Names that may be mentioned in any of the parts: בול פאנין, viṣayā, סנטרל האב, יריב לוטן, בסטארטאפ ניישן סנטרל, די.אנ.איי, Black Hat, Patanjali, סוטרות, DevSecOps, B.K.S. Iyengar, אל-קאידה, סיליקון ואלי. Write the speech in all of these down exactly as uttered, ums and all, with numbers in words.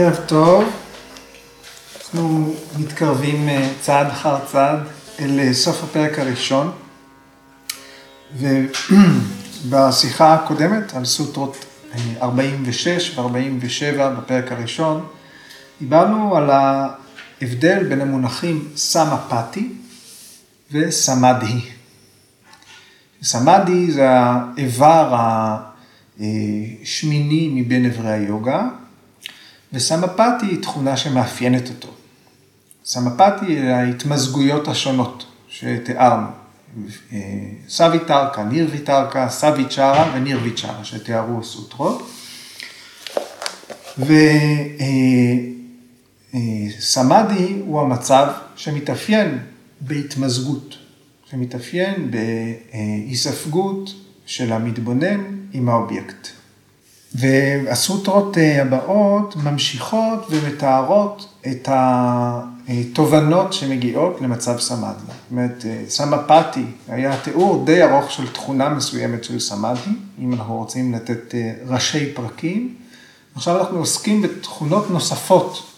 ערב טוב, אנחנו מתקרבים צעד אחר צעד אל סוף הפרק הראשון, ובשיחה הקודמת על סוטרות ארבעים ושש ו-ארבעים ושבע בפרק הראשון, דיברנו על ההבדל בין המונחים סמאפאטי וסמאדהי. סמאדהי זה האיבר השמיני מבין איברי היוגה, וסמאפאטי היא תכונה שמאפיינת אותו. סמאפאטי היא ההתמזגויות השונות שתיארנו. סאוויטארקה, נירוויטארקה, סאוויצ'ארה ונירוויצ'ארה שתיארו הסוטרות. וסמאדהי הוא המצב שמתאפיין בהתמזגות, שמתאפיין בהיספגות של המתבונן עם האובייקט. והסוטרות הבאות ממשיכות ומתארות את התובנות שמגיעות למצב סמאדהי. זאת אומרת, סמאפאטי היה תיאור די ארוך של תכונה מסוימת של סמאדהי, אם אנחנו רוצים לתת ראשי פרקים. עכשיו אנחנו עוסקים בתכונות נוספות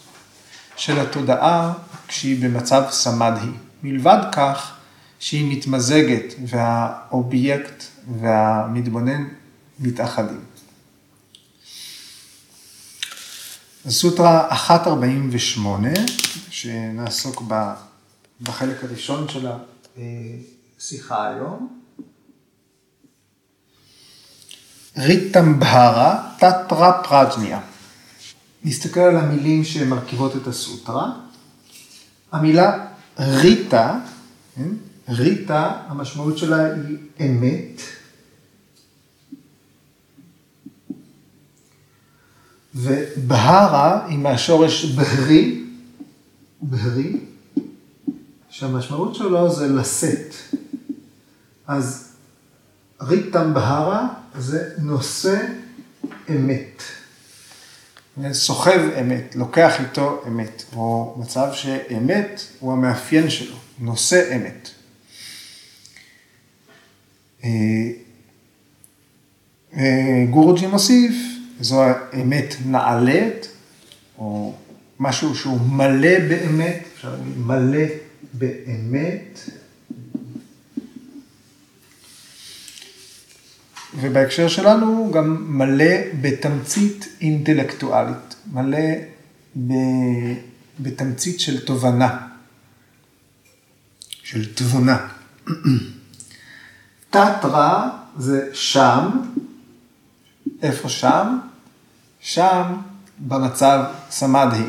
של התודעה כשהיא במצב סמאדהי. מלבד כך שהיא מתמזגת והאובייקט והמתבונן מתאחדים. הסוטרה אחת ארבעים ושמונה, שנעסוק בחלק הראשון של השיחה היום. ṛtaṁbharā תתרא פראג'ניה. נסתכל על המילים שמרכיבות את הסוטרה. המילה ריטה, ריטה, המשמעות שלה היא אמת. ובהרה היא מהשורש בהרי, בהרי, שהמשמעות שלו זה לשאת. אז ṛtaṁbharā זה נושא אמת. סוחב אמת, לוקח איתו אמת, או מצב שאמת הוא המאפיין שלו, נושא אמת. גורג'י מוסיף, זו האמת נעלית, או משהו שהוא מלא באמת, אפשר להגיד, מלא באמת. ובהקשר שלנו גם מלא בתמצית אינטלקטואלית, מלא ב... בתמצית של תובנה, של תבונה. תתרא זה שם, איפה שם? שם במצב סמאדהי.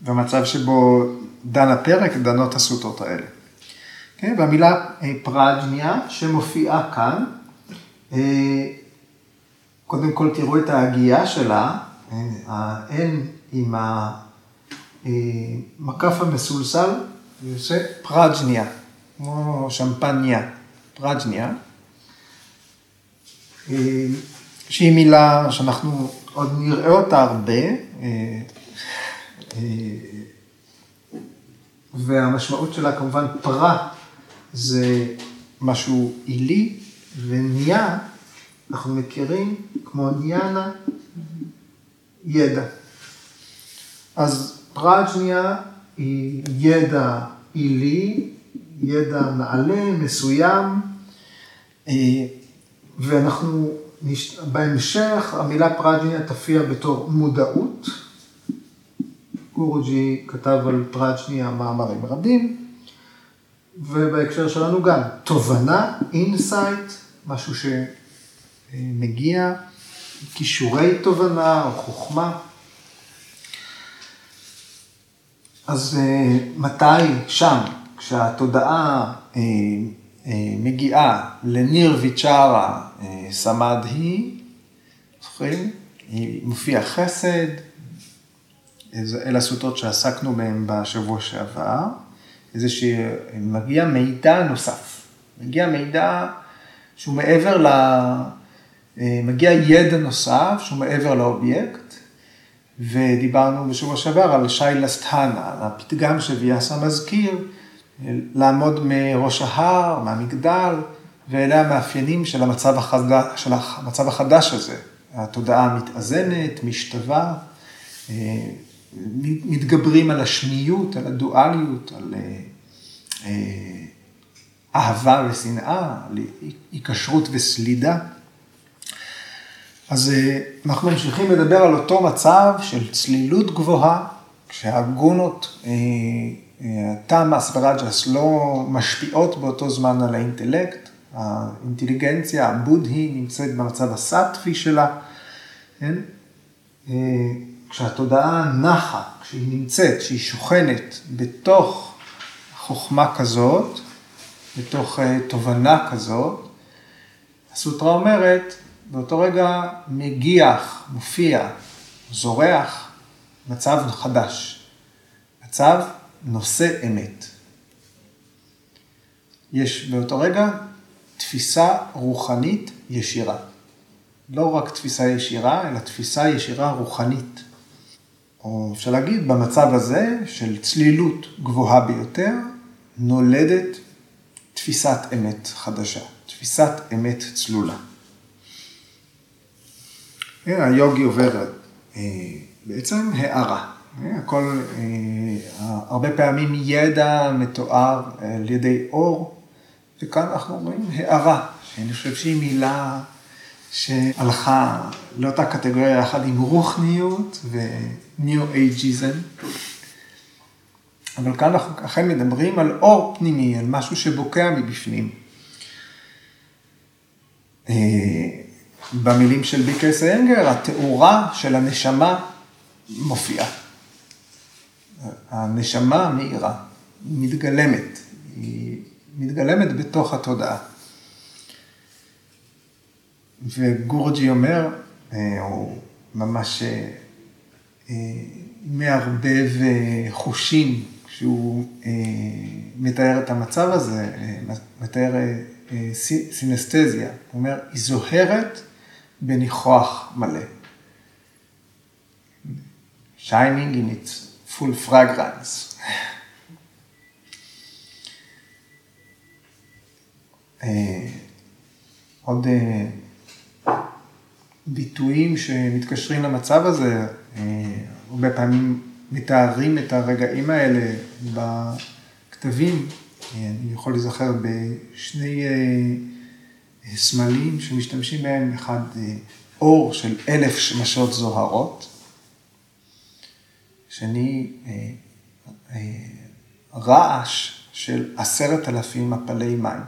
במצב שבו דן הפרק דנות הסוטרות האלה. כן, והמילה פראג'ניה שמופיעה כאן, קודם כל תראו את ההגייה שלה, ה-N עם המקף המסולסל, זה פראג'ניה, כמו שמפניה, פראג'ניה, שהיא מילה שאנחנו עוד נראה אותה הרבה, והמשמעות שלה כמובן פרה, זה משהו עילי, וניה, אנחנו מכירים, כמו ניאנה, ידע. אז פראג'ניה היא ידע עילי, ידע נעלה, מסוים, ואנחנו, בהמשך, המילה פראג'ניה תופיע בתור מודעות. גורג'י כתב על פראג'ניה מאמרים רבים, ובהקשר שלנו גם תובנה, אינסייט, משהו שמגיע, כישורי תובנה או חוכמה. אז מתי שם, כשהתודעה מגיעה לנירוויצ'ארה סמאדהי, זוכרים? היא מופיע חסד, אלה הסוטרות שעסקנו בהן בשבוע שעבר. זה שמגיע מידע נוסף, מגיע מידע שהוא מעבר ל... מגיע ידע נוסף שהוא מעבר לאובייקט, ודיברנו בשבוע שעבר על שיילסטהנה, על הפתגם שוויאסה מזכיר, לעמוד מראש ההר, מהמגדל, ואלה המאפיינים של המצב החדש, של המצב החדש הזה, התודעה מתאזנת, משתווה, מתגברים על השניות, על הדואליות, על אהבה ושנאה, על היקשרות וסלידה. אז אנחנו ממשיכים לדבר על אותו מצב של צלילות גבוהה, כשהגונות, התאמאס ורג'ס לא משפיעות באותו זמן על האינטלקט, האינטליגנציה, הבודהי, נמצאת במצב הסאטפי שלה, כן? כשהתודעה נחה, כשהיא נמצאת, כשהיא שוכנת בתוך חוכמה כזאת, בתוך תובנה כזאת, הסוטרה אומרת, באותו רגע מגיח, מופיע, זורח, מצב חדש, מצב נושא אמת. יש באותו רגע תפיסה רוחנית ישירה. לא רק תפיסה ישירה, אלא תפיסה ישירה רוחנית. או אפשר להגיד, במצב הזה של צלילות גבוהה ביותר, נולדת תפיסת אמת חדשה, תפיסת אמת צלולה. היוגי עובר בעצם הערה. הכל, הרבה פעמים ידע מתואר על ידי אור, וכאן אנחנו אומרים הערה, שאני חושב שהיא מילה שהלכה לאותה קטגוריה יחד עם רוחניות וניו-אייג'יזם. אבל כאן אנחנו אכן מדברים על אור פנימי, על משהו שבוקע מבפנים. במילים של בי קיי אס איינגר, התאורה של הנשמה מופיעה. הנשמה מאירה, מתגלמת, היא מתגלמת בתוך התודעה. וגורג'י אומר, הוא ממש מערבב חושים, כשהוא מתאר את המצב הזה, מתאר סינסטזיה. הוא אומר, היא זוהרת בניחוח מלא. Shining in its full fragrance. עוד ביטויים שמתקשרים למצב הזה, הרבה פעמים מתארים את הרגעים האלה בכתבים. אני יכול לזכר בשני סמלים שמשתמשים בהם, אחד אור של אלף שמשות זוהרות, שני רעש של עשרת אלפים מפלי מים.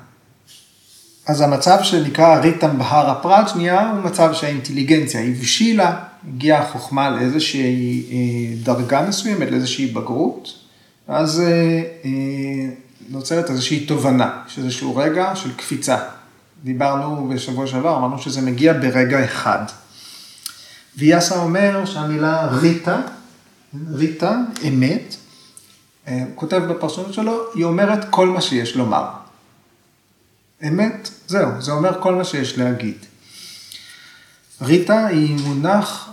אז המצב שנקרא ריטאמבהרא פראג'ניה, הוא מצב שהאינטליגנציה הבשילה, הגיעה החוכמה לאיזושהי דרגה מסוימת, לאיזושהי בגרות, אז נוצרת איזושהי תובנה, שאיזשהו רגע של קפיצה. דיברנו בשבוע שעבר, אמרנו שזה מגיע ברגע אחד. ויאסה אומר שהמילה ריטה, ריטה, אמת, כותב בפרשנות שלו, היא אומרת כל מה שיש לומר. אמת, זהו, זה אומר כל מה שיש להגיד. ריטה היא מונח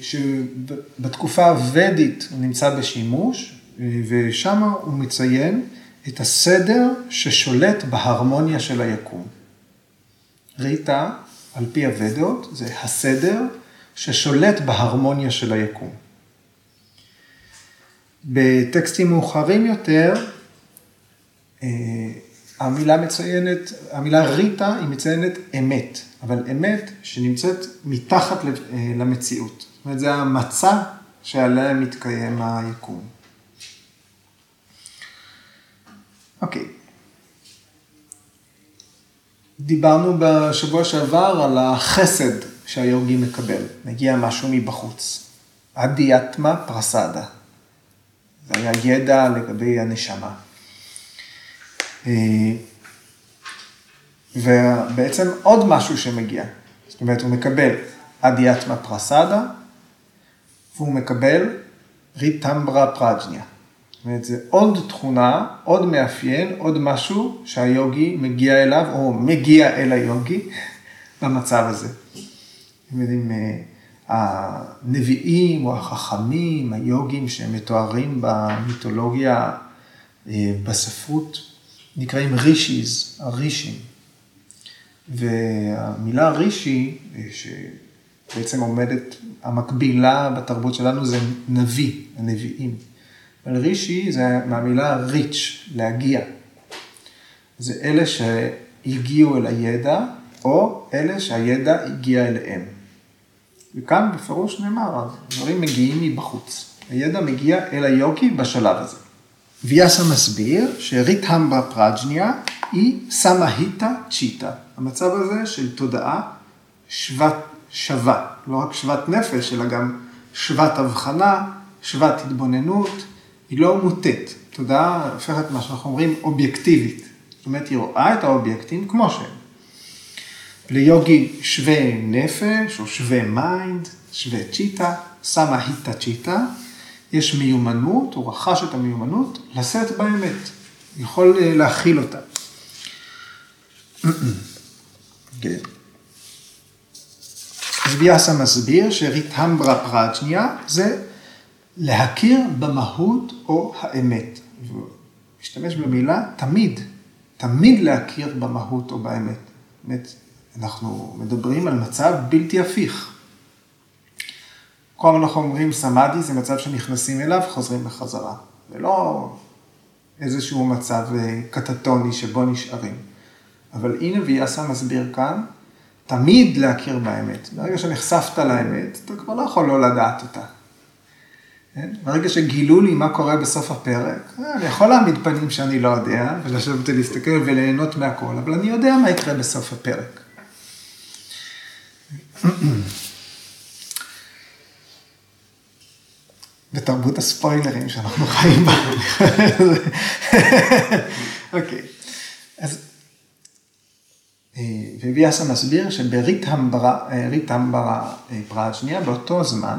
שבתקופה הוודית הוא נמצא בשימוש, ושם הוא מציין את הסדר ששולט בהרמוניה של היקום. ריטה, על פי הוודות, זה הסדר ששולט בהרמוניה של היקום. בטקסטים מאוחרים יותר, המילה מציינת, המילה ריטה היא מציינת אמת, אבל אמת שנמצאת מתחת למציאות. זאת אומרת, זה המצע שעליה מתקיים היקום. אוקיי. דיברנו בשבוע שעבר על החסד שהיוגי מקבל. מגיע משהו מבחוץ. אדיאטמה פרסדה. זה היה ידע לגבי הנשמה. ובעצם עוד משהו שמגיע. זאת אומרת, הוא מקבל אדיאטמה פרסדה, והוא מקבל ריטאמבהרא פראג'ניה. זאת אומרת, זה עוד תכונה, עוד מאפיין, עוד משהו שהיוגי מגיע אליו, או מגיע אל היוגי, במצב הזה. אתם יודעים, הנביאים או החכמים, היוגים שמתוארים במיתולוגיה, בספרות, נקראים רישיז, הרישים. והמילה רישי, בעצם עומדת, המקבילה בתרבות שלנו זה נביא, הנביאים. אבל רישי זה מהמילה ריץ', להגיע. זה אלה שהגיעו אל הידע, או אלה שהידע הגיע אליהם. וכאן בפירוש נאמר, הדברים מגיעים מבחוץ. הידע מגיע אל היוקי בשלב הזה. ויאסה מסביר שריטהמבה פראג'ניה היא סמהיטה צ'יטה. המצב הזה של תודעה שוות שווה. לא רק שוות נפש, אלא גם שוות הבחנה, שוות התבוננות. היא לא מוטט. תודעה הופכת מה שאנחנו אומרים אובייקטיבית. זאת אומרת, היא רואה את האובייקטים כמו שהם. ליוגי שווה נפש או שווה מיינד, שווה צ'יטה, סמהיטה צ'יטה. יש מיומנות, הוא רכש את המיומנות, לשאת באמת, יכול להכיל אותה. כן. אז ויאסה מסביר שריטהמברה פראג'ניה זה להכיר במהות או האמת. משתמש במילה תמיד, תמיד להכיר במהות או באמת. באמת, אנחנו מדברים על מצב בלתי הפיך. כל אנחנו אומרים סמאדי, זה מצב שנכנסים אליו, חוזרים בחזרה. זה לא איזשהו מצב קטטוני שבו נשארים. אבל הנה ויאסה מסביר כאן, תמיד להכיר באמת. ברגע שנחשפת לאמת, אתה כבר לא יכול לא לדעת אותה. ברגע שגילו לי מה קורה בסוף הפרק, אני יכול להעמיד פנים שאני לא יודע, ולשבת להסתכל וליהנות מהכל, אבל אני יודע מה יקרה בסוף הפרק. בתרבות הספוילרים שאנחנו חיים בה. אוקיי. אז ויאסה מסביר שבריטהמברה פראג'ניה, באותו זמן,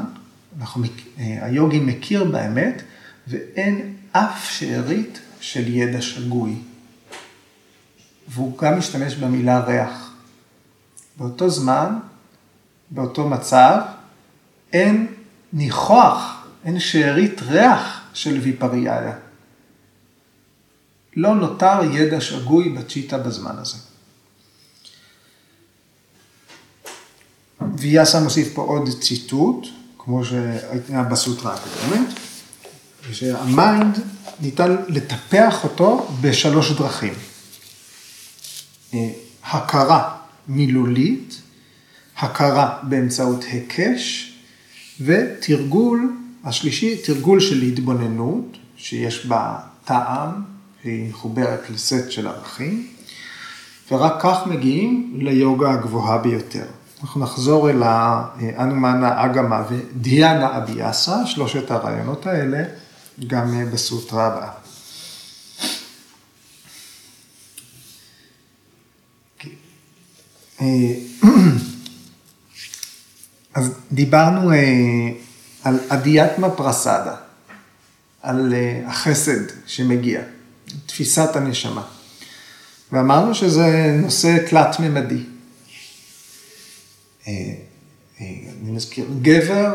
היוגי מכיר באמת, ואין אף שארית של ידע שגוי. והוא גם משתמש במילה ריח. באותו זמן, באותו מצב, אין ניחוח, אין שארית ריח של ויפריאיה. לא נותר ידע שגוי בצ'יטה בזמן הזה. ויאסה מוסיף פה עוד ציטוט, כמו שהייתה בסוטרה הקודמת, שהמיינד ניתן לטפח אותו בשלוש דרכים. הכרה מילולית, הכרה באמצעות הקש, ותרגול, השלישי, תרגול של התבוננות, שיש בה טעם, היא מחוברת לסט של ערכים, ורק כך מגיעים ליוגה הגבוהה ביותר. אנחנו נחזור אל האנומאנה, אגמה ודיאנה אביאסה, שלושת הרעיונות האלה, גם בסוטרה הבאה. אז דיברנו על אדיאטמה פרסדה, על החסד שמגיע, תפיסת הנשמה. ואמרנו שזה נושא תלת-ממדי. אני מזכיר, גבר,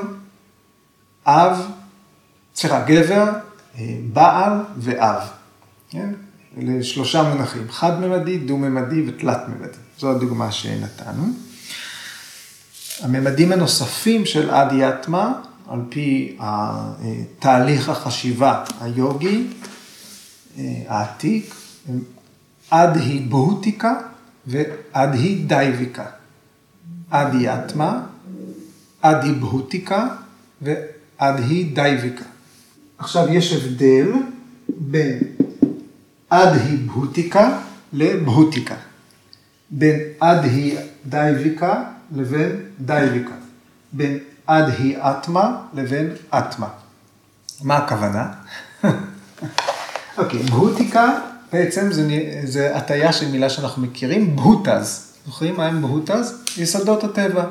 אב, סליחה, גבר, בעל ואב. כן? אלה שלושה מונחים, חד-ממדי, דו-ממדי ותלת-ממדי. זו הדוגמה שנתנו. הממדים הנוספים של אדיאטמה, על פי תהליך החשיבה היוגי, העתיק, אדהי בהוטיקה ואדהי דייביקה. אדהי אטמה, אדהי בהוטיקה ואדהי דייביקה. עכשיו יש הבדל בין אדהי בהוטיקה לבהוטיקה, בין אדהי דייביקה לבין דייביקה, בין אדהי אטמה לבין אטמה. מה הכוונה? אוקיי, בהוטיקה בעצם זה, זה הטיה של מילה שאנחנו מכירים, בהוטאז. זוכרים מה הם בהוטאז? יסודות הטבע.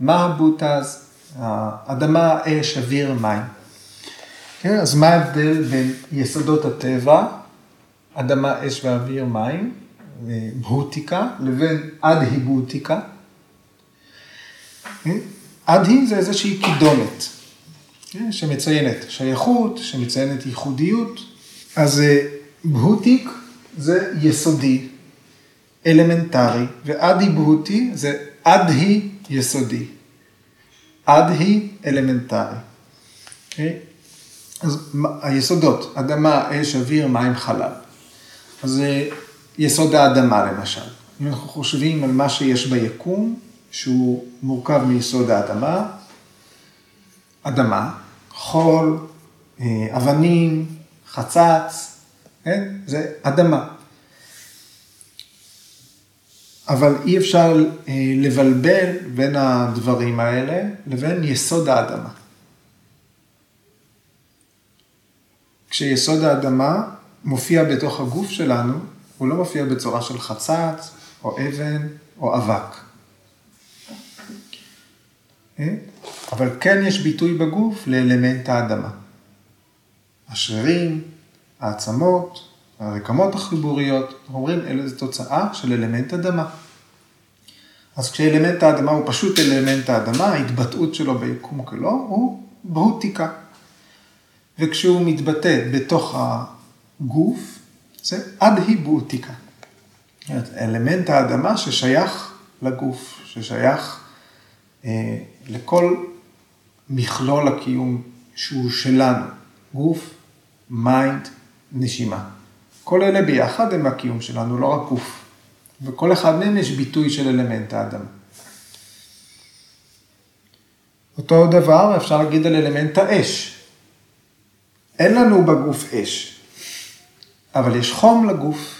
מה הבהוטאז? האדמה, אש, אוויר, מים. כן, אז מה ההבדל בין יסודות הטבע, אדמה, אש ואוויר, מים, בהוטיקה, לבין אדהי בהוטיקה? כן? אדהי זה איזושהי קידומת, שמציינת שייכות, שמציינת ייחודיות. אז בהוטיק זה יסודי, אלמנטרי, ואדהי בהוטי זה אדהי יסודי. אדהי אלמנטרי. אוקיי? אז היסודות, אדמה, אש, אוויר, מים, חלל. אז יסוד האדמה למשל. אם אנחנו חושבים על מה שיש ביקום, שהוא מורכב מיסוד האדמה, אדמה, חול, אבנים, חצץ, כן? זה אדמה. אבל אי אפשר לבלבל בין הדברים האלה לבין יסוד האדמה. כשיסוד האדמה מופיע בתוך הגוף שלנו, הוא לא מופיע בצורה של חצץ, או אבן, או אבק. אבל כן יש ביטוי בגוף לאלמנט האדמה. השרירים, העצמות, הרקמות החיבוריות, אומרים אלו זו תוצאה של אלמנט אדמה. אז כשאלמנט האדמה הוא פשוט אלמנט האדמה, ההתבטאות שלו ביקום כלו הוא בהותיקה. וכשהוא מתבטא בתוך הגוף, זה אדהי בהותיקה. אלמנט האדמה ששייך לגוף, ששייך אה, לכל מכלול הקיום שהוא שלנו, גוף, מיינד, נשימה. כל אלה ביחד הם הקיום שלנו, לא רק גוף. וכל אחד מהם יש ביטוי של אלמנט האדמה. אותו דבר אפשר להגיד על אלמנט האש. אין לנו בגוף אש, אבל יש חום לגוף.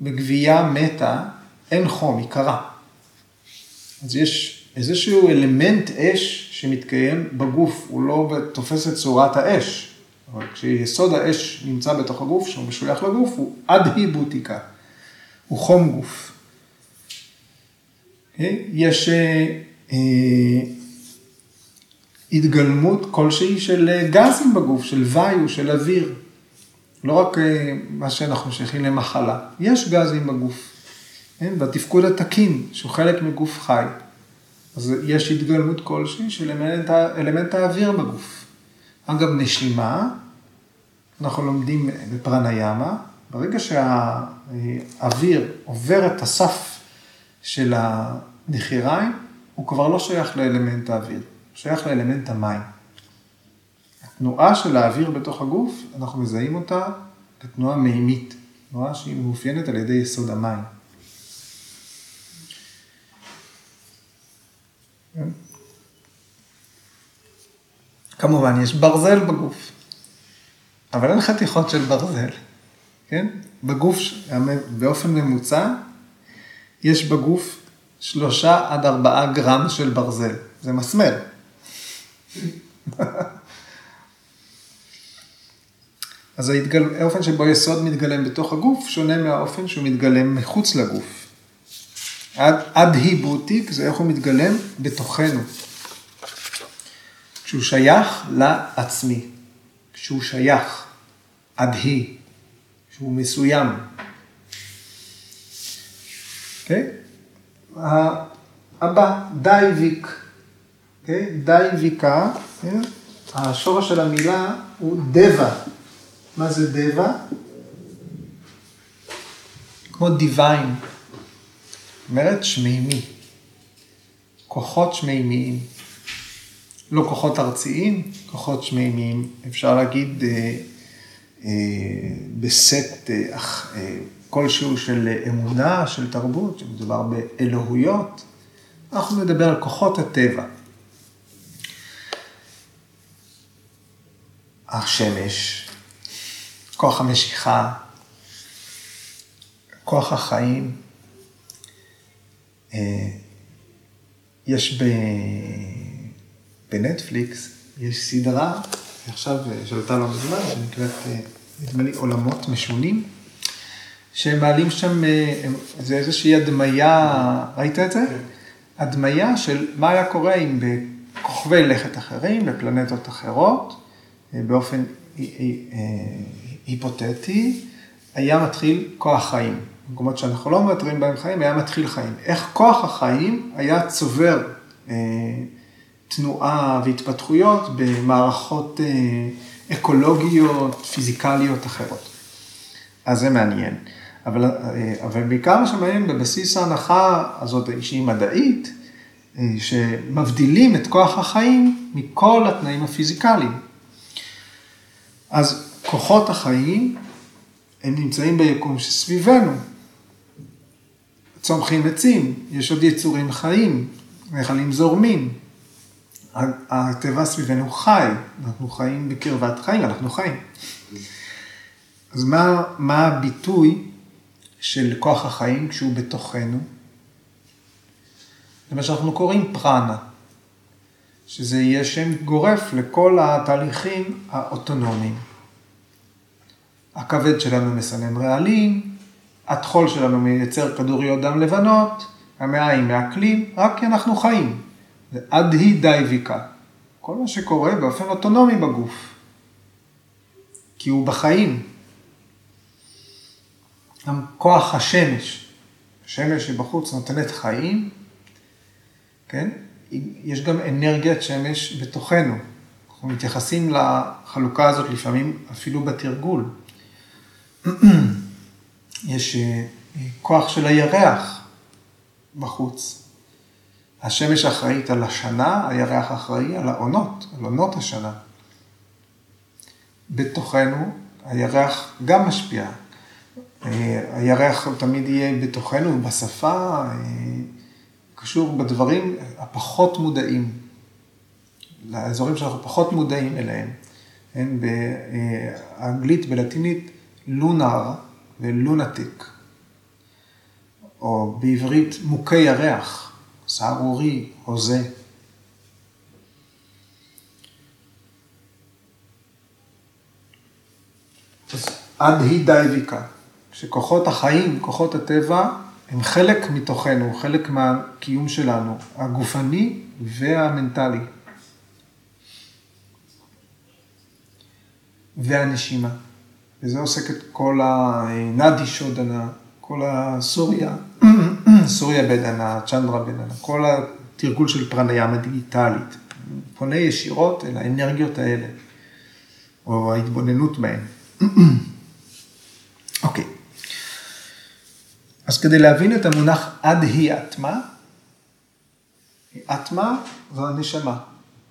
בגבייה מתה אין חום, היא קרה. אז יש איזשהו אלמנט אש שמתקיים בגוף, הוא לא תופס את צורת האש. אבל כשיסוד האש נמצא בתוך הגוף, שהוא משוייך לגוף, הוא אדהי בהותיקה. הוא חום גוף. יש אה, התגלמות כלשהי של גזים בגוף, של ויו, של אוויר. לא רק אה, מה שאנחנו שייכים למחלה. יש גזים בגוף. אין? בתפקוד התקין, שהוא חלק מגוף חי. אז יש התגלמות כלשהי של אלמנט, אלמנט האוויר בגוף. אגב, נשימה, אנחנו לומדים בפרניאמה, ברגע שהאוויר עובר את הסף של הנחיריים, הוא כבר לא שייך לאלמנט האוויר, הוא שייך לאלמנט המים. התנועה של האוויר בתוך הגוף, אנחנו מזהים אותה כתנועה מימית, תנועה שהיא מאופיינת על ידי יסוד המים. כמובן, יש ברזל בגוף, אבל אין חתיכות של ברזל, כן? בגוף, באופן ממוצע, יש בגוף שלושה עד ארבעה גרם של ברזל. זה מסמר. אז ההתגל... האופן שבו יסוד מתגלם בתוך הגוף, שונה מהאופן שהוא מתגלם מחוץ לגוף. עד, עד היבוטיק, זה איך הוא מתגלם בתוכנו. כשהוא שייך לעצמי, כשהוא שייך, אדהי, כשהוא מסוים. אוקיי? Okay? הבא, דייביק. אוקיי? Okay? דייביקה, okay? השורש של המילה הוא דבא. מה זה דבא? כמו דיוויין. זאת אומרת שמימי. כוחות שמימיים. לא כוחות ארציים, כוחות שמימיים, אפשר להגיד אה, אה, בסט אה, אה, כלשהו של אמונה, של תרבות, שמדובר באלוהויות, אנחנו נדבר על כוחות הטבע. השמש, כוח המשיכה, כוח החיים, אה, יש ב... בנטפליקס יש סדרה, עכשיו שעלתה לא מזמן, שנקראת, נדמה לי, עולמות משונים, שמעלים שם, זה איזושהי הדמיה, ראית את זה? הדמיה של מה היה קורה אם בכוכבי לכת אחרים, בפלנטות אחרות, באופן היפותטי, היה מתחיל כוח חיים. במקומות שאנחנו לא מתרים בהם חיים, היה מתחיל חיים. איך כוח החיים היה צובר תנועה והתפתחויות במערכות אקולוגיות, פיזיקליות אחרות. אז זה מעניין. אבל, אבל בעיקר מה שמעניין בבסיס ההנחה הזאת שהיא מדעית, שמבדילים את כוח החיים מכל התנאים הפיזיקליים. אז כוחות החיים, הם נמצאים ביקום שסביבנו. צומחים עצים, יש עוד יצורים חיים, נחלים זורמים. הטבע סביבנו חי, אנחנו חיים בקרבת חיים, אנחנו חיים. אז מה, מה הביטוי של כוח החיים כשהוא בתוכנו? זה מה שאנחנו קוראים פרנה, שזה יהיה שם גורף לכל התהליכים האוטונומיים. הכבד שלנו מסנן רעלים, התחול שלנו מייצר כדוריות דם לבנות, המעיים מעכלים, רק כי אנחנו חיים. זה אדהי דייביקה. כל מה שקורה באופן אוטונומי בגוף. כי הוא בחיים. גם כוח השמש. השמש שבחוץ נותנת חיים. כן? יש גם אנרגיית שמש בתוכנו. אנחנו מתייחסים לחלוקה הזאת לפעמים אפילו בתרגול. יש כוח של הירח בחוץ. השמש אחראית על השנה, הירח אחראי על העונות, על עונות השנה. בתוכנו הירח גם משפיע. הירח תמיד יהיה בתוכנו, בשפה, קשור בדברים הפחות מודעים, לאזורים שאנחנו פחות מודעים אליהם. הן באנגלית, בלטינית, לונר ולונטיק, או בעברית מוקי ירח, סהרורי, הוזה. אז אדהי דייביקה, שכוחות החיים, כוחות הטבע, הם חלק מתוכנו, חלק מהקיום שלנו, הגופני והמנטלי. והנשימה. וזה עוסק את כל הנדי שודנה, כל הסוריה, סוריה בדנה, צ'נדרה בדנה, כל התרגול של פרניאמה דיגיטלית. פונה ישירות אל האנרגיות האלה, או ההתבוננות בהן. אוקיי. אז כדי להבין את המונח אדהי אטמה, אטמה זו הנשמה.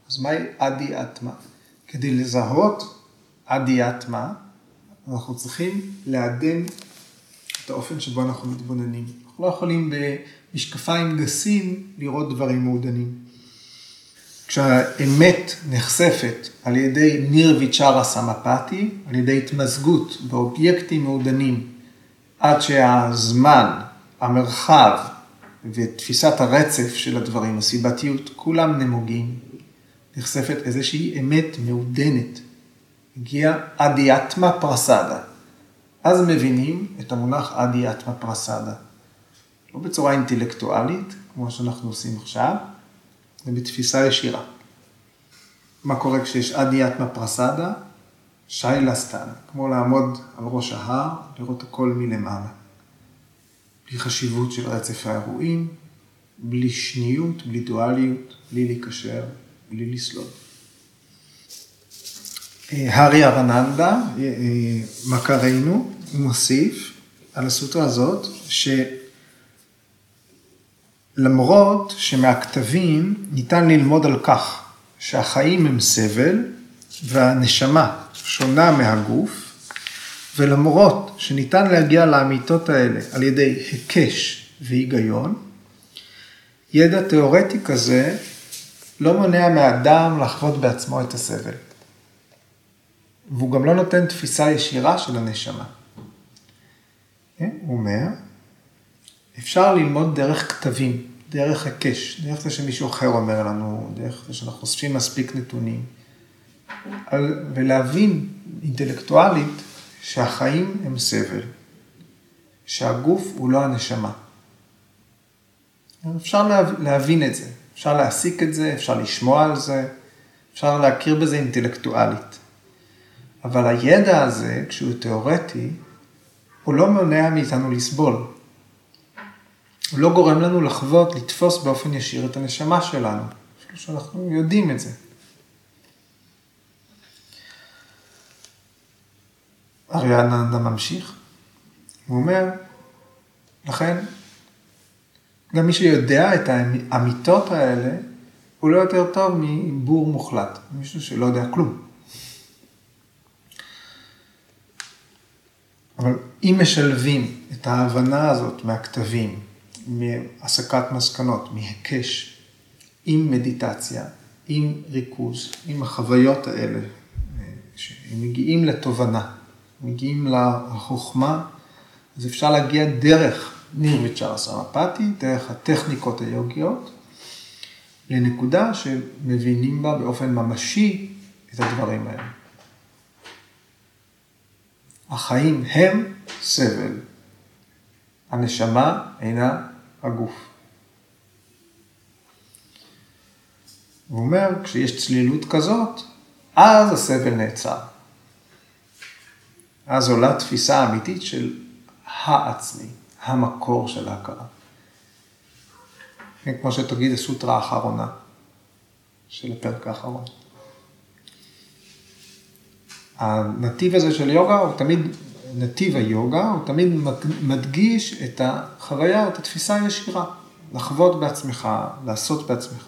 אז מהי אדהי אטמה? כדי לזהות אדהי אטמה, אנחנו צריכים לעדן את האופן שבו אנחנו מתבוננים. אנחנו לא יכולים במשקפיים גסים לראות דברים מעודנים. כשהאמת נחשפת על ידי נירוויצ'ארה סמפתי, על ידי התמזגות באובייקטים מעודנים, עד שהזמן, המרחב ותפיסת הרצף של הדברים, הסיבתיות, כולם נמוגים, נחשפת איזושהי אמת מעודנת. הגיע אדיאטמה פרסדה. אז מבינים את המונח אדיאטמה פרסדה. לא בצורה אינטלקטואלית, כמו שאנחנו עושים עכשיו, זה בתפיסה ישירה. מה קורה כשיש אדיאטמה פרסדה? שיילה סטנה, כמו לעמוד על ראש ההר, לראות הכל מלמעלה. בלי חשיבות של רצף האירועים, בלי שניות, בלי דואליות, בלי להיקשר, בלי לסלול. הרי ארננדה, מכרנו, הוא מוסיף על הסוטרה הזאת, שלמרות שמהכתבים ניתן ללמוד על כך שהחיים הם סבל, והנשמה שונה מהגוף, ולמרות שניתן להגיע לאמיתות האלה על ידי היקש והיגיון, ידע תיאורטי כזה לא מונע מהאדם לחוות בעצמו את הסבל. והוא גם לא נותן תפיסה ישירה של הנשמה. הוא אומר, אפשר ללמוד דרך כתבים, דרך היקש, דרך זה שמישהו אחר אומר לנו, דרך זה שאנחנו אוספים מספיק נתונים, ולהבין אינטלקטואלית שהחיים הם סבל, שהגוף הוא לא הנשמה. אפשר להבין את זה, אפשר להסיק את זה, אפשר לשמוע על זה, אפשר להכיר בזה אינטלקטואלית. אבל הידע הזה, כשהוא תיאורטי, הוא לא מונע מאיתנו לסבול. הוא לא גורם לנו לחוות, לתפוס באופן ישיר את הנשמה שלנו, אפילו שאנחנו יודעים את זה. הרי אננדה ממשיך, הוא אומר, לכן, גם מי שיודע את האמיתות האלה, הוא לא יותר טוב מבור מוחלט, מישהו שלא יודע כלום. אבל אם משלבים את ההבנה הזאת מהכתבים, מהסקת מסקנות, מהקש, עם מדיטציה, עם ריכוז, עם החוויות האלה, שהם מגיעים לתובנה, מגיעים לחוכמה, אז אפשר להגיע דרך נירביצ'ארה סרפטי, דרך הטכניקות היוגיות, לנקודה שמבינים בה באופן ממשי את הדברים האלה. החיים הם סבל. הנשמה אינה הגוף. הוא אומר, כשיש צלילות כזאת, אז הסבל נעצר. אז עולה תפיסה אמיתית של העצמי, המקור של ההכרה. כמו שתגיד הסוטרה האחרונה של הפרק האחרון. הנתיב הזה של יוגה, הוא תמיד, נתיב היוגה, הוא תמיד מדגיש את החוויה, את התפיסה הישירה. לחוות בעצמך, לעשות בעצמך.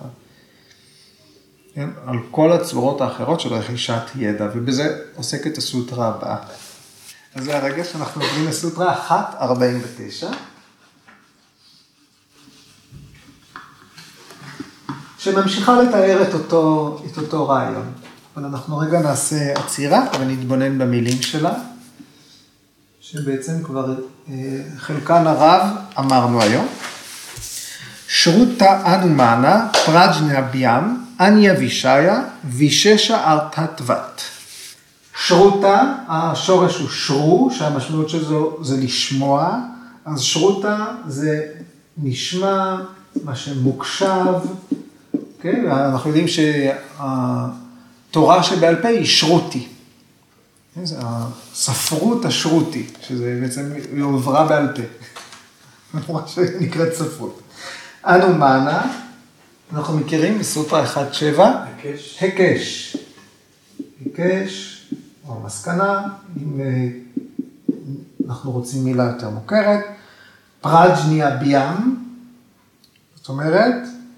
כן? על כל הצורות האחרות של רכישת ידע, ובזה עוסקת הסוטרה הבאה. אז זה הרגע שאנחנו עוברים לסוטרה אחת ארבעים ותשע, שממשיכה לתאר את אותו, את אותו רעיון. אבל אנחנו רגע נעשה עצירה ונתבונן במילים שלה, שבעצם כבר אה, חלקן הרב אמרנו היום. śrutā anumāna prajñābhyām anya viṣayā viṣeṣa arthatvat. śrutā, השורש הוא שרו, שהמשמעות שלו זה לשמוע. אז śrutā זה נשמע, מה שמוקשב. כן? אנחנו יודעים שהתורה שבעל פה היא שרותי. זה הספרות השרותי, שזה בעצם הועברה בעל פה. מה שנקראת ספרות. אנומאנה, אנחנו מכירים מסוטרה אחת נקודה שבע, הקש. הקש. הקש, או מסקנה, אם אנחנו רוצים מילה יותר מוכרת, פראג'ניאביאם, זאת אומרת,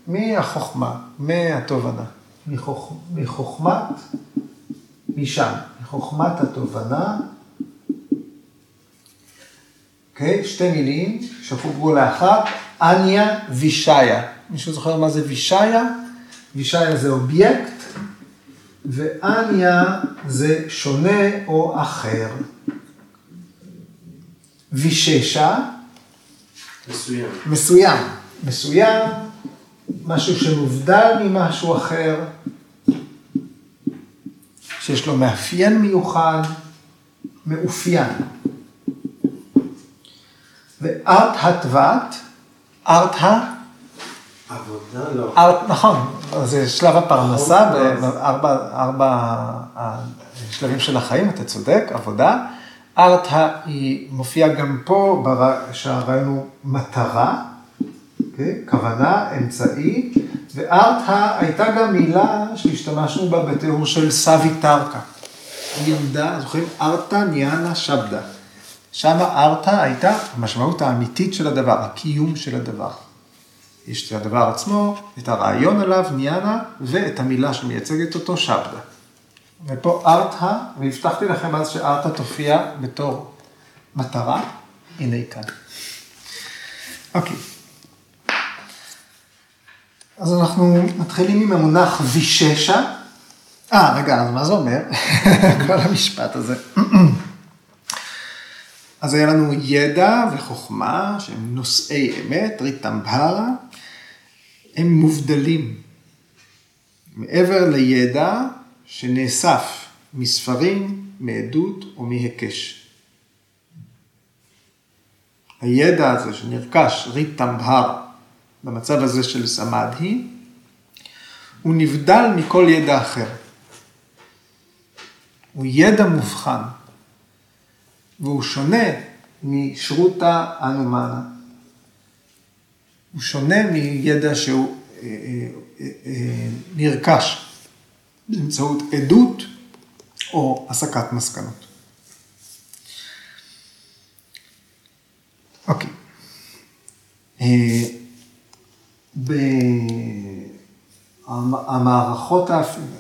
מהחוכמה, מהתובנה, מחוכ... מחוכמת, משם, מחוכמת התובנה, אוקיי, okay, שתי מילים שחוברו לאחת, אניה וישאיה. מישהו זוכר מה זה וישאיה? וישאיה זה אובייקט, ואניה זה שונה או אחר. ויששה, מסוים. מסוים. מסוים, משהו שמובדל ממשהו אחר, שיש לו מאפיין מיוחד, מאופיין. וארת הטוות, ארת ה... עבודה, לא. ארת, נכון, זה שלב הפרנסה, בארבע, ארבע השלבים של החיים, אתה צודק, עבודה. ארת ה, היא מופיעה גם פה, שהרעיון הוא מטרה, okay, כוונה, אמצעי, וארת ה, הייתה גם מילה שהשתמשנו בה בתיאור של סבי טרקה. ימדה, זוכרים, ארתה ניאנה שבדה. שם ארתה הייתה המשמעות האמיתית של הדבר, הקיום של הדבר. יש את הדבר עצמו, את הרעיון עליו, ניאנה, ואת המילה שמייצגת אותו, שבדה. ופה ארתה, והבטחתי לכם אז שארתה תופיע בתור מטרה, הנה היא כאן. אוקיי. אז אנחנו מתחילים עם המונח ויששה. אה, רגע, אז מה זה אומר? כל המשפט הזה. אז היה לנו ידע וחוכמה, שהם נושאי אמת, ṛtaṁbharā, הם מובדלים. מעבר לידע שנאסף מספרים, מעדות או מהקש. הידע הזה שנרכש, ṛtaṁbharā, במצב הזה של סמאדהי, הוא נבדל מכל ידע אחר. הוא ידע מובחן. והוא שונה משרוטה אנומאנה. הוא שונה מידע שהוא אה, אה, אה, נרכש באמצעות עדות או הסקת מסקנות. אוקיי. אה, המערכות,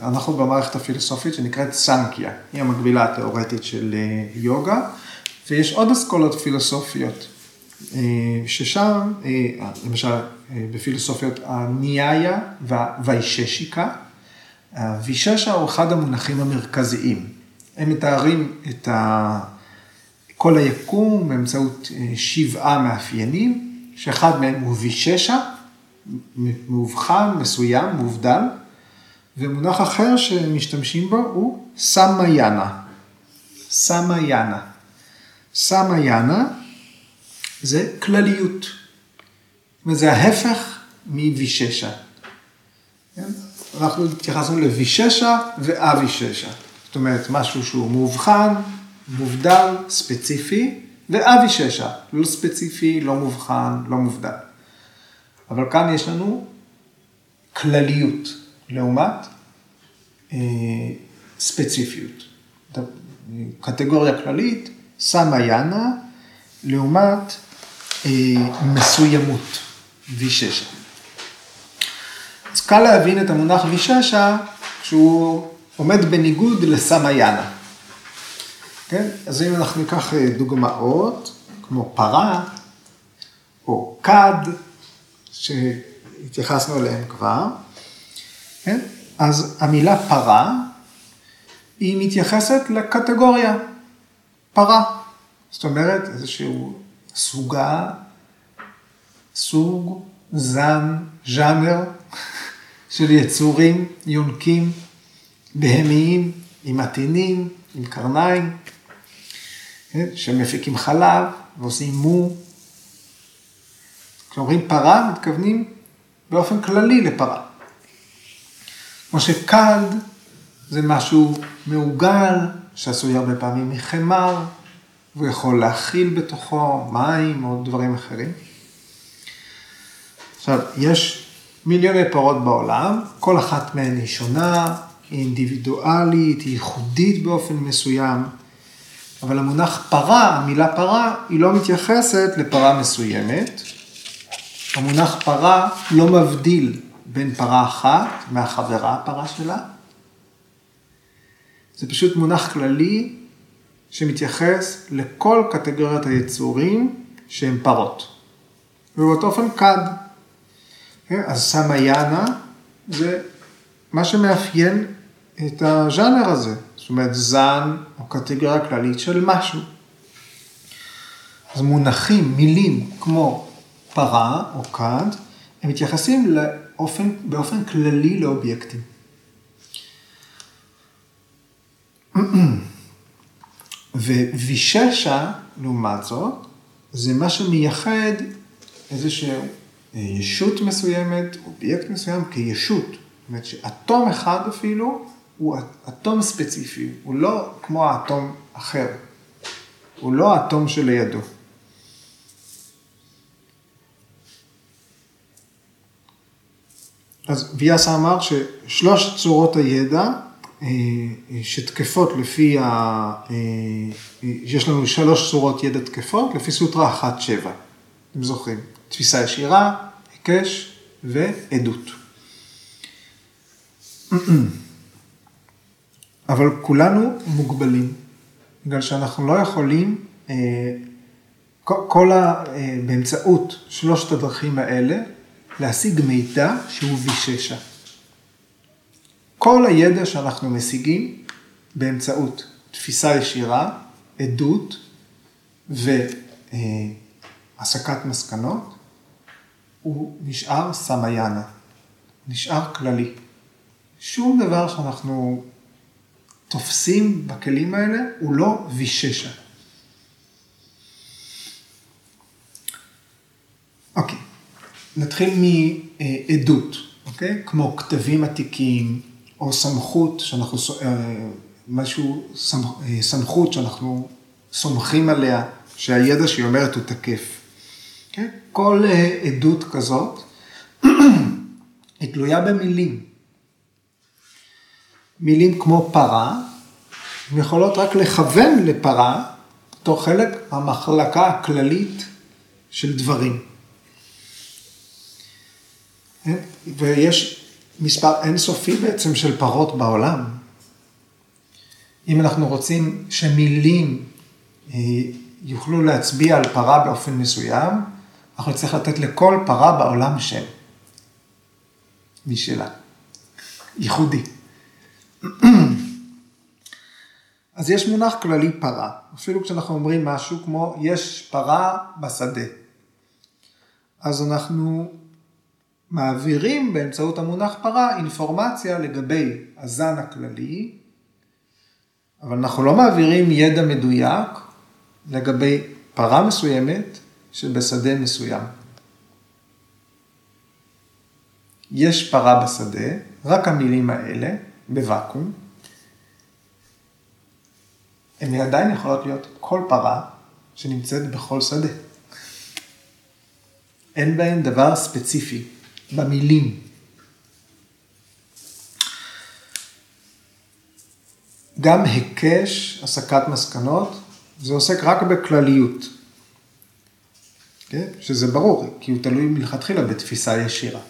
אנחנו במערכת הפילוסופית שנקראת סנקיה, היא המקבילה התיאורטית של יוגה, ויש עוד אסכולות פילוסופיות, ששם, למשל בפילוסופיות הניאיה והויששיקה, הויששה הוא אחד המונחים המרכזיים. הם מתארים את כל היקום באמצעות שבעה מאפיינים, שאחד מהם הוא ויששה, מאובחן, מסוים, מובדל, ומונח אחר שמשתמשים בו הוא סמייאנה. סמייאנה. סמייאנה זה כלליות. וזה ההפך מויששה. אנחנו התייחסנו לויששה ואויששה. זאת אומרת, משהו שהוא מאובחן, מובדל, ספציפי, ואויששה. לא ספציפי, לא מאובחן, לא מובדל. אבל כאן יש לנו כלליות, לעומת אה, ספציפיות. קטגוריה כללית, סמייאנה, לעומת אה, מסוימות, ויששה. אז קל להבין את המונח ויששה, שהוא עומד בניגוד לסמייאנה. כן? אז אם אנחנו ניקח דוגמאות, כמו פרה, או כד, שהתייחסנו אליהם כבר, כן? אז המילה פרה, היא מתייחסת לקטגוריה, פרה. זאת אומרת, איזשהו סוגה, סוג, זן, ז'אנר, של יצורים, יונקים, בהמיים, עם עתינים, עם קרניים, כן? שמפיקים חלב, ועושים מו, כשאומרים פרה, מתכוונים באופן כללי לפרה. כמו שכד זה משהו מעוגל, שעשוי הרבה פעמים מחמר, והוא יכול להכיל בתוכו מים או דברים אחרים. עכשיו, יש מיליוני פרות בעולם, כל אחת מהן היא שונה, היא אינדיבידואלית, היא ייחודית באופן מסוים, אבל המונח פרה, המילה פרה, היא לא מתייחסת לפרה מסוימת, המונח פרה לא מבדיל בין פרה אחת מהחברה הפרה שלה. זה פשוט מונח כללי שמתייחס לכל קטגוריית היצורים שהם פרות. ובאותו אופן כד. אז סמייאנה זה מה שמאפיין את הז'אנר הזה. זאת אומרת זן או קטגוריה כללית של משהו. אז מונחים, מילים כמו פרה או כד, הם מתייחסים לאופן, באופן כללי לאובייקטים. וויששה, לעומת זאת, זה מה שמייחד איזושהי ישות מסוימת, אובייקט מסוים כישות. זאת אומרת שאטום אחד אפילו הוא אטום ספציפי, הוא לא כמו האטום אחר, הוא לא האטום שלידו. אז ויאסה אמר ששלוש צורות הידע שתקפות לפי, ה... יש לנו שלוש צורות ידע תקפות לפי סוטרה אחת שבע, אתם זוכרים, תפיסה ישירה, היקש ועדות. אבל כולנו מוגבלים, בגלל שאנחנו לא יכולים, כל ה... באמצעות שלושת הדרכים האלה, להשיג מידע שהוא ויששה. כל הידע שאנחנו משיגים באמצעות תפיסה ישירה, עדות והסקת מסקנות, הוא נשאר סמייאנה, נשאר כללי. שום דבר שאנחנו תופסים בכלים האלה הוא לא ויששה. אוקיי. נתחיל מעדות, אוקיי? כמו כתבים עתיקים או סמכות שאנחנו משהו סמכות שאנחנו סומכים עליה שהידע שהיא אומרת הוא תקף. אוקיי? כל עדות כזאת היא תלויה במילים. מילים כמו פרה יכולות רק לכוון לפרה תוך חלק המחלקה הכללית של דברים. ויש מספר אינסופי בעצם של פרות בעולם. אם אנחנו רוצים שמילים יוכלו להצביע על פרה באופן מסוים, אנחנו צריך לתת לכל פרה בעולם שם. משלה. ייחודי. אז יש מונח כללי פרה. אפילו כשאנחנו אומרים משהו כמו יש פרה בשדה. אז אנחנו מעבירים באמצעות המונח פרה אינפורמציה לגבי הזן הכללי, אבל אנחנו לא מעבירים ידע מדויק לגבי פרה מסוימת שבשדה מסוים. יש פרה בשדה, רק המילים האלה, בוואקום, הן עדיין יכולות להיות כל פרה שנמצאת בכל שדה. אין בהן דבר ספציפי, במילים. גם היקש, הסקת מסקנות, זה עוסק רק בכלליות. כן? שזה ברור, כי הוא תלוי מלכתחילה בתפיסה ישירה.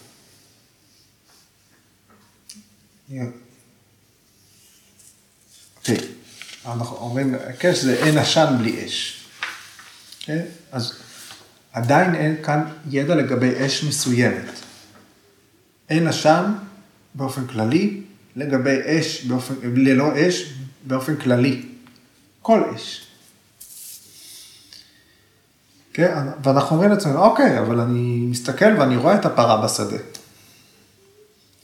אוקיי. אנחנו אומרים, היקש זה אין עשן בלי אש. כן? אז עדיין אין כאן ידע לגבי אש מסוימת. אין עשן באופן כללי, לגבי אש, באופן, ללא אש, באופן כללי. כל אש. כן? ואנחנו אומרים לעצמנו, אוקיי, אבל אני מסתכל ואני רואה את הפרה בשדה.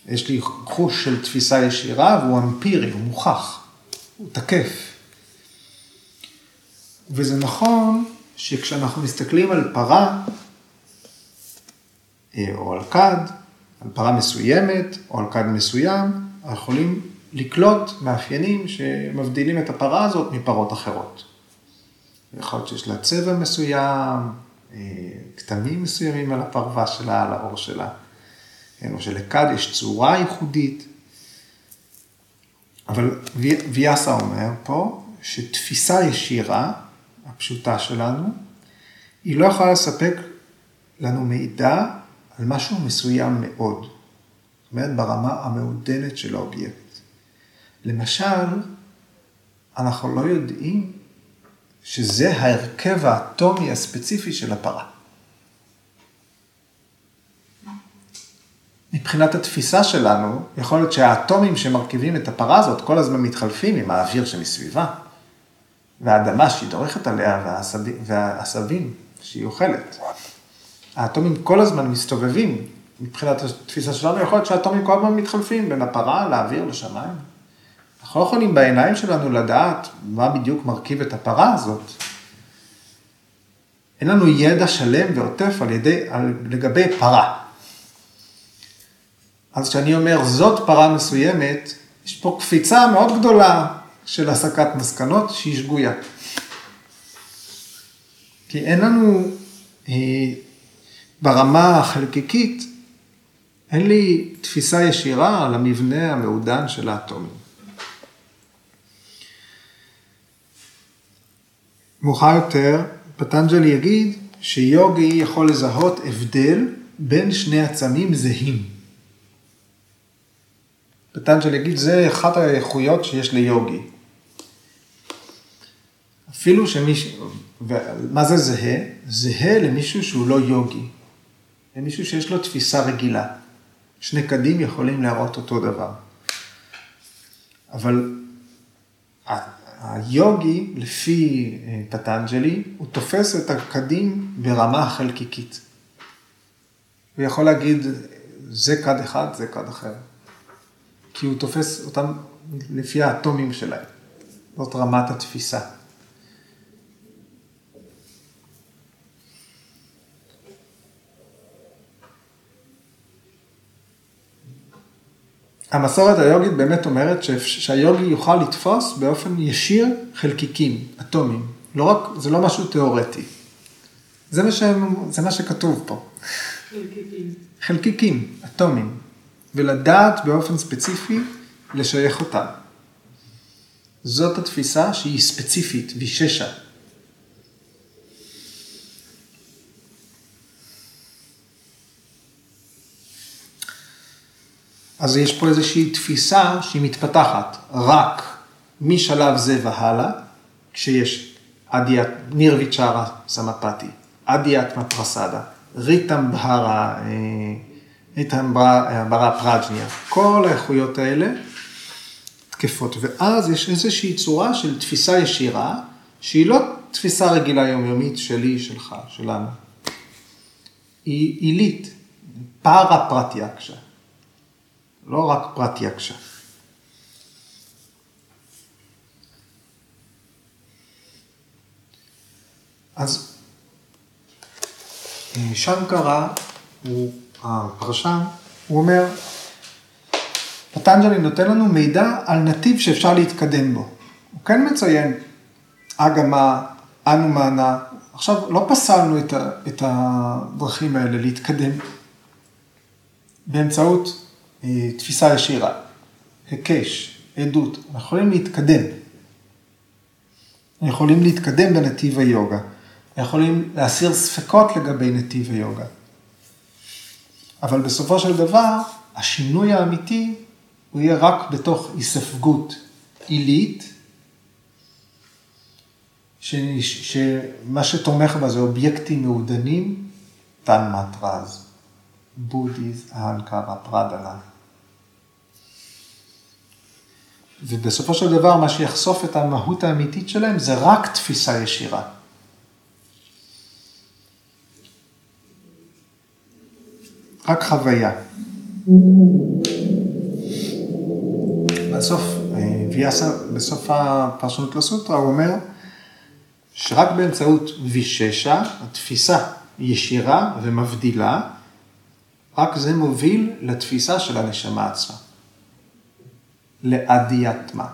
יש לי חוש של תפיסה ישירה, והוא אמפירי, הוא מוכח, הוא תקף. וזה נכון שכשאנחנו מסתכלים על פרה, או על כד, על פרה מסוימת, או על כד מסוים, אנחנו יכולים לקלוט מאפיינים שמבדילים את הפרה הזאת מפרות אחרות. יכול להיות שיש לה צבע מסוים, כתמים מסוימים על הפרווה שלה, על האור שלה. או שלכד יש צורה ייחודית. אבל ויאסה אומר פה, שתפיסה ישירה, הפשוטה שלנו, היא לא יכולה לספק לנו מידע על משהו מסוים מאוד. זאת אומרת, ברמה המעודנת של האובייקט. למשל, אנחנו לא יודעים שזה ההרכב האטומי הספציפי של הפרה. מבחינת התפיסה שלנו, יכול להיות שהאטומים שמרכיבים את הפרה הזאת כל הזמן מתחלפים עם האוויר שמסביבה, והאדמה שהיא דורכת עליה והעשבים, והעשבים שהיא אוכלת. האטומים כל הזמן מסתובבים. מבחינת התפיסה שלנו, יכול להיות שהאטומים כל הזמן מתחלפים בין הפרה לאוויר לשמיים. אנחנו לא יכולים בעיניים שלנו לדעת מה בדיוק מרכיב את הפרה הזאת. אין לנו ידע שלם ועוטף על ידי, על, לגבי פרה. אז כשאני אומר, זאת פרה מסוימת, יש פה קפיצה מאוד גדולה של הסקת מסקנות שהיא שגויה. כי אין לנו, אה, ברמה החלקיקית, אין לי תפיסה ישירה על המבנה המעודן של האטומים. מאוחר יותר, פטנג'לי יגיד שיוגי יכול לזהות הבדל בין שני עצמים זהים. פטנג'לי יגיד, זה אחת האיכויות שיש ליוגי. אפילו שמישהו, מה זה זהה? זהה למישהו שהוא לא יוגי. למישהו שיש לו תפיסה רגילה. שני קדים יכולים להראות אותו דבר. אבל היוגי, לפי פטנג'לי, הוא תופס את הקדים ברמה החלקיקית. הוא יכול להגיד, זה קד אחד, זה קד אחר. כי הוא תופס אותם לפי האטומים שלהם. זאת רמת התפיסה. המסורת היוגית באמת אומרת שהיוגי יוכל לתפוס באופן ישיר חלקיקים, אטומים. לא רק, זה לא משהו תיאורטי. זה מה, ש... זה מה שכתוב פה. חלקיקים. חלקיקים, אטומים. ולדעת באופן ספציפי לשייך אותם. זאת התפיסה שהיא ספציפית, ויששה. אז יש פה איזושהי תפיסה שהיא מתפתחת רק משלב זה והלאה, כשיש אדיאת נירוויצ'ארה סמפתי, אדיאת מפרסדה, ריטמבהרה, ריטמבהרה פראג'ניה, כל האיכויות האלה תקפות. ואז יש איזושהי צורה של תפיסה ישירה, שהיא לא תפיסה רגילה יומיומית שלי, שלך, שלנו. היא עילית, פארה פרטיאקשה. לא רק פרטיאקשה. אז שנקרה הוא הפרשן, הוא אומר, פטנג'לי נותן לנו מידע על נתיב שאפשר להתקדם בו. הוא כן מציין, אגמה, אנומאנה, עכשיו לא פסלנו את, ה, את הדרכים האלה להתקדם באמצעות אה, תפיסה ישירה, הקש, עדות, אנחנו יכולים להתקדם. אנחנו יכולים להתקדם בנתיב היוגה, אנחנו יכולים להסיר ספקות לגבי נתיב היוגה. אבל בסופו של דבר, השינוי האמיתי הוא יהיה רק בתוך היספגות עילית, שמה שתומך בה זה אובייקטים מעודנים, תן מטרז, בודיז, ההנקרה, פרדלה. ובסופו של דבר מה שיחשוף את המהות האמיתית שלהם זה רק תפיסה ישירה. רק חוויה. בסוף, ויאסה, בסוף הפרשנות לסוטרה הוא אומר, שרק באמצעות ויששה, התפיסה ישירה ומבדילה, רק זה מוביל לתפיסה של הנשמה עצמה. לאדיאטמה.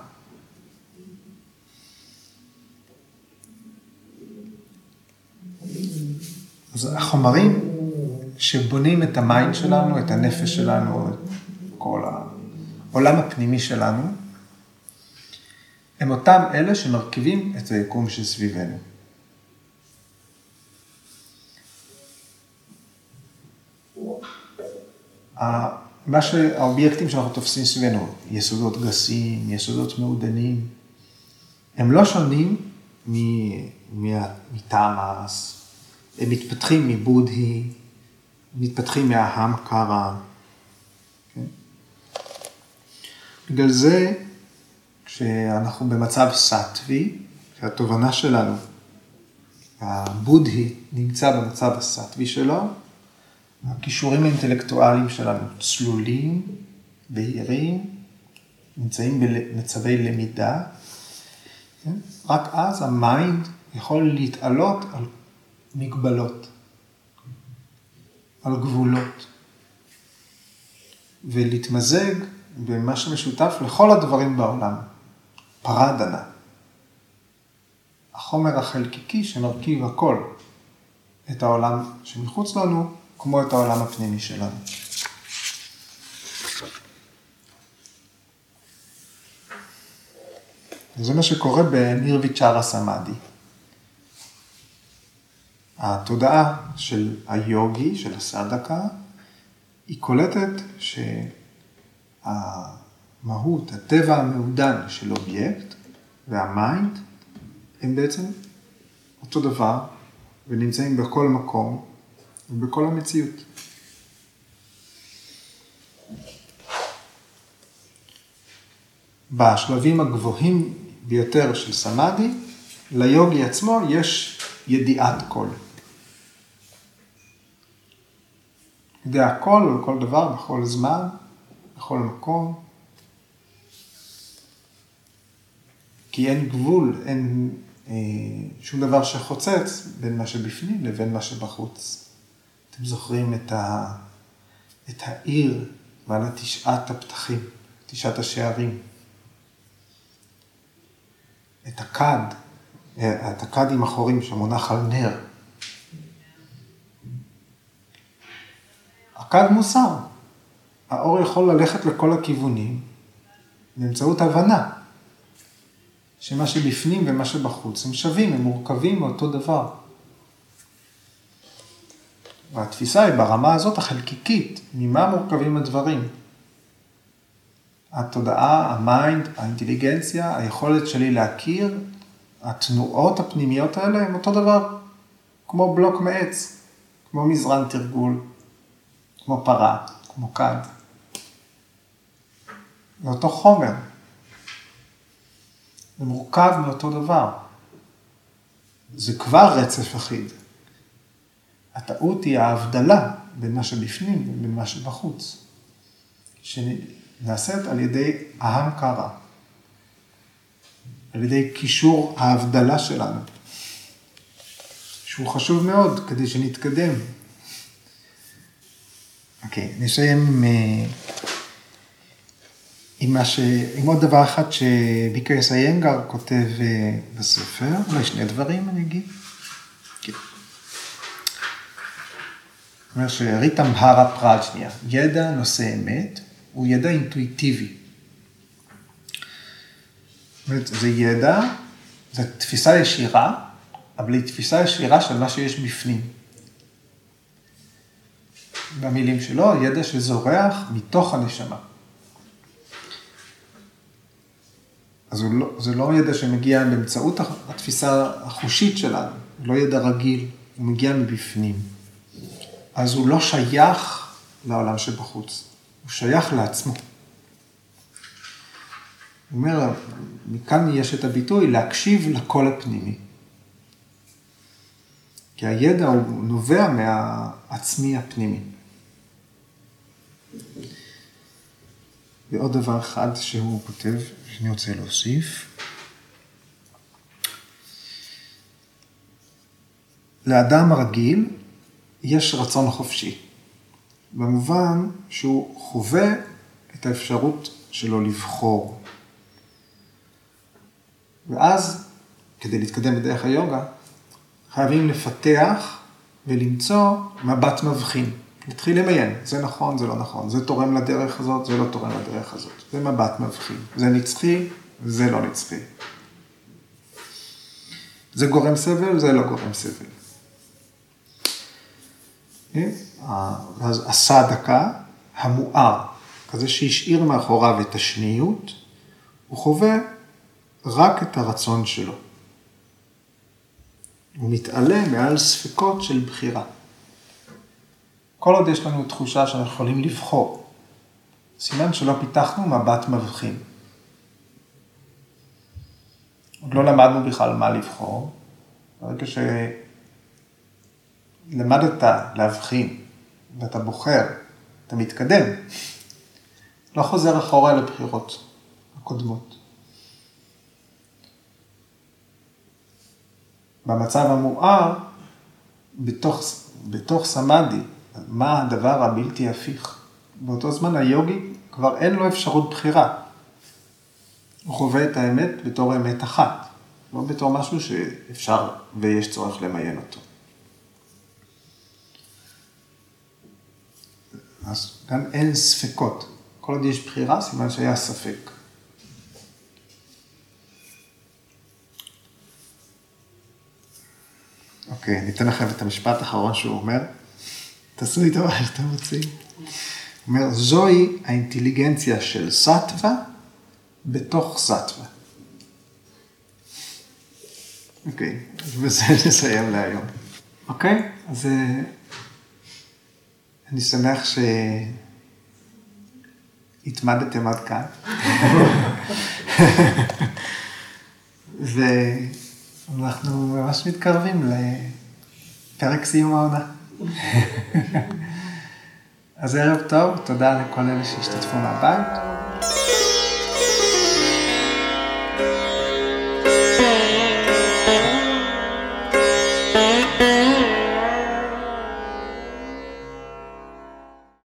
אז החומרים שבונים את המיינד שלנו, את הנפש שלנו, את כל העולם הפנימי שלנו, הם אותם אלה שמרכיבים את היקום שסביבנו. מה שהאובייקטים שאנחנו תופסים סביבנו, יסודות גסים, יסודות מעודנים, הם לא שונים מתאמס, הם מתפתחים מבודהי, מתפתחים מההמקרה. בגלל זה, כשאנחנו במצב סאטווי, כשהתובנה שלנו, הבודהי נמצא במצב הסאטווי שלו, הכישורים האינטלקטואליים שלנו צלולים, בהירים, נמצאים במצבי למידה, רק אז המיינד יכול להתעלות על מגבלות, על גבולות, ולהתמזג במה שמשותף לכל הדברים בעולם. פרדנה, החומר החלקיקי שמרכיב הכל, את העולם שמחוץ לנו, כמו את העולם הפנימי שלנו. זה מה שקורה בנירוויצ'ארה סמאדי. התודעה של היוגי, של הסדקה, היא קולטת שהמהות, הטבע המעודן של אובייקט והמיינד, הם בעצם אותו דבר ונמצאים בכל מקום, ובכל המציאות. בשלבים הגבוהים ביותר של סמאדי, ליוגי עצמו יש ידיעת כל. ידיע כל, כל דבר, בכל זמן, בכל מקום. כי אין גבול, אין אה, שום דבר שחוצץ בין מה שבפנים לבין מה שבחוץ. אתם זוכרים את, ה... את העיר ועל התשעת הפתחים, תשעת השערים. את הכד, את הכד עם החורים שמונח על נר. הכד מוסר. האור יכול ללכת לכל הכיוונים באמצעות הבנה. שמה שבפנים ומה שבחוץ הם שווים, הם מורכבים מאותו דבר. והתפיסה היא ברמה הזאת החלקיקית, ממה מורכבים הדברים. התודעה, המיינד, האינטליגנציה, היכולת שלי להכיר, התנועות הפנימיות האלה הם אותו דבר, כמו בלוק מעץ, כמו מזרן תרגול, כמו פרה, כמו כד. זה אותו חומר. זה מורכב מאותו דבר. זה כבר רצף אחיד. הטעות היא ההבדלה בין מה שבפנים ובין מה שבחוץ. שנעשית על ידי ההמקרה. על ידי קישור ההבדלה שלנו. שהוא חשוב מאוד כדי שנתקדם. אוקיי, okay, נסיים עם, ש... עם עוד דבר אחד שבי קיי אס איינגר כותב בספר, אולי שני דברים אני אגיד. כן. זאת אומרת שריטמבהרה פראג'ניה, ידע נושא אמת, הוא ידע אינטואיטיבי. זאת אומרת, זה ידע, זה תפיסה ישירה, אבל היא תפיסה ישירה של מה שיש בפנים. במילים שלו, ידע שזורח מתוך הנשמה. אז הוא לא, זה לא ידע שמגיע באמצעות התפיסה החושית שלנו, הוא לא ידע רגיל, הוא מגיע מבפנים. אז הוא לא שייך לעולם שבחוץ, הוא שייך לעצמו. הוא אומר, מכאן יש את הביטוי להקשיב לקול הפנימי. כי הידע הוא נובע מהעצמי הפנימי. ועוד דבר אחד שהוא כותב, שאני רוצה להוסיף. לאדם הרגיל יש רצון חופשי, במובן שהוא חווה את האפשרות שלו לבחור. ואז, כדי להתקדם בדרך היוגה, חייבים לפתח ולמצוא מבט מבחין. נתחיל למיין, זה נכון, זה לא נכון, זה תורם לדרך הזאת, זה לא תורם לדרך הזאת. זה מבט מבחין, זה נצחי, זה לא נצחי. זה גורם סבל, זה לא גורם סבל. אז הסדקה המואר, כזה שהשאיר מאחוריו את השניות, הוא חווה רק את הרצון שלו. הוא מתעלה מעל ספקות של בחירה. כל עוד יש לנו תחושה שאנחנו יכולים לבחור, סימן שלא פיתחנו מבט מבחין. עוד לא למדנו בכלל מה לבחור, ברגע שלמדת להבחין ואתה בוחר, אתה מתקדם, לא חוזר אחורה לבחירות הקודמות. במצב המואר, בתוך, בתוך סמאדי, מה הדבר הבלתי הפיך? באותו זמן היוגי כבר אין לו אפשרות בחירה. הוא חווה את האמת בתור האמת אחת, לא בתור משהו שאפשר ויש צורך למיין אותו. אז כאן אין ספקות. כל עוד יש בחירה, סימן שהיה ספק. אוקיי, ניתן לכם את המשפט האחרון שהוא אומר. תעשו איתו מה שאתם רוצים. הוא אומר, זוהי האינטליגנציה של סטווה בתוך סטווה. אוקיי, אז בזה נסיים להיום. אוקיי, אז uh, אני שמח שהתמדתם עד כאן. ואנחנו ממש מתקרבים לפרק סיום העונה. אז ערב טוב, תודה לכל אלה שהשתתפו מהבית.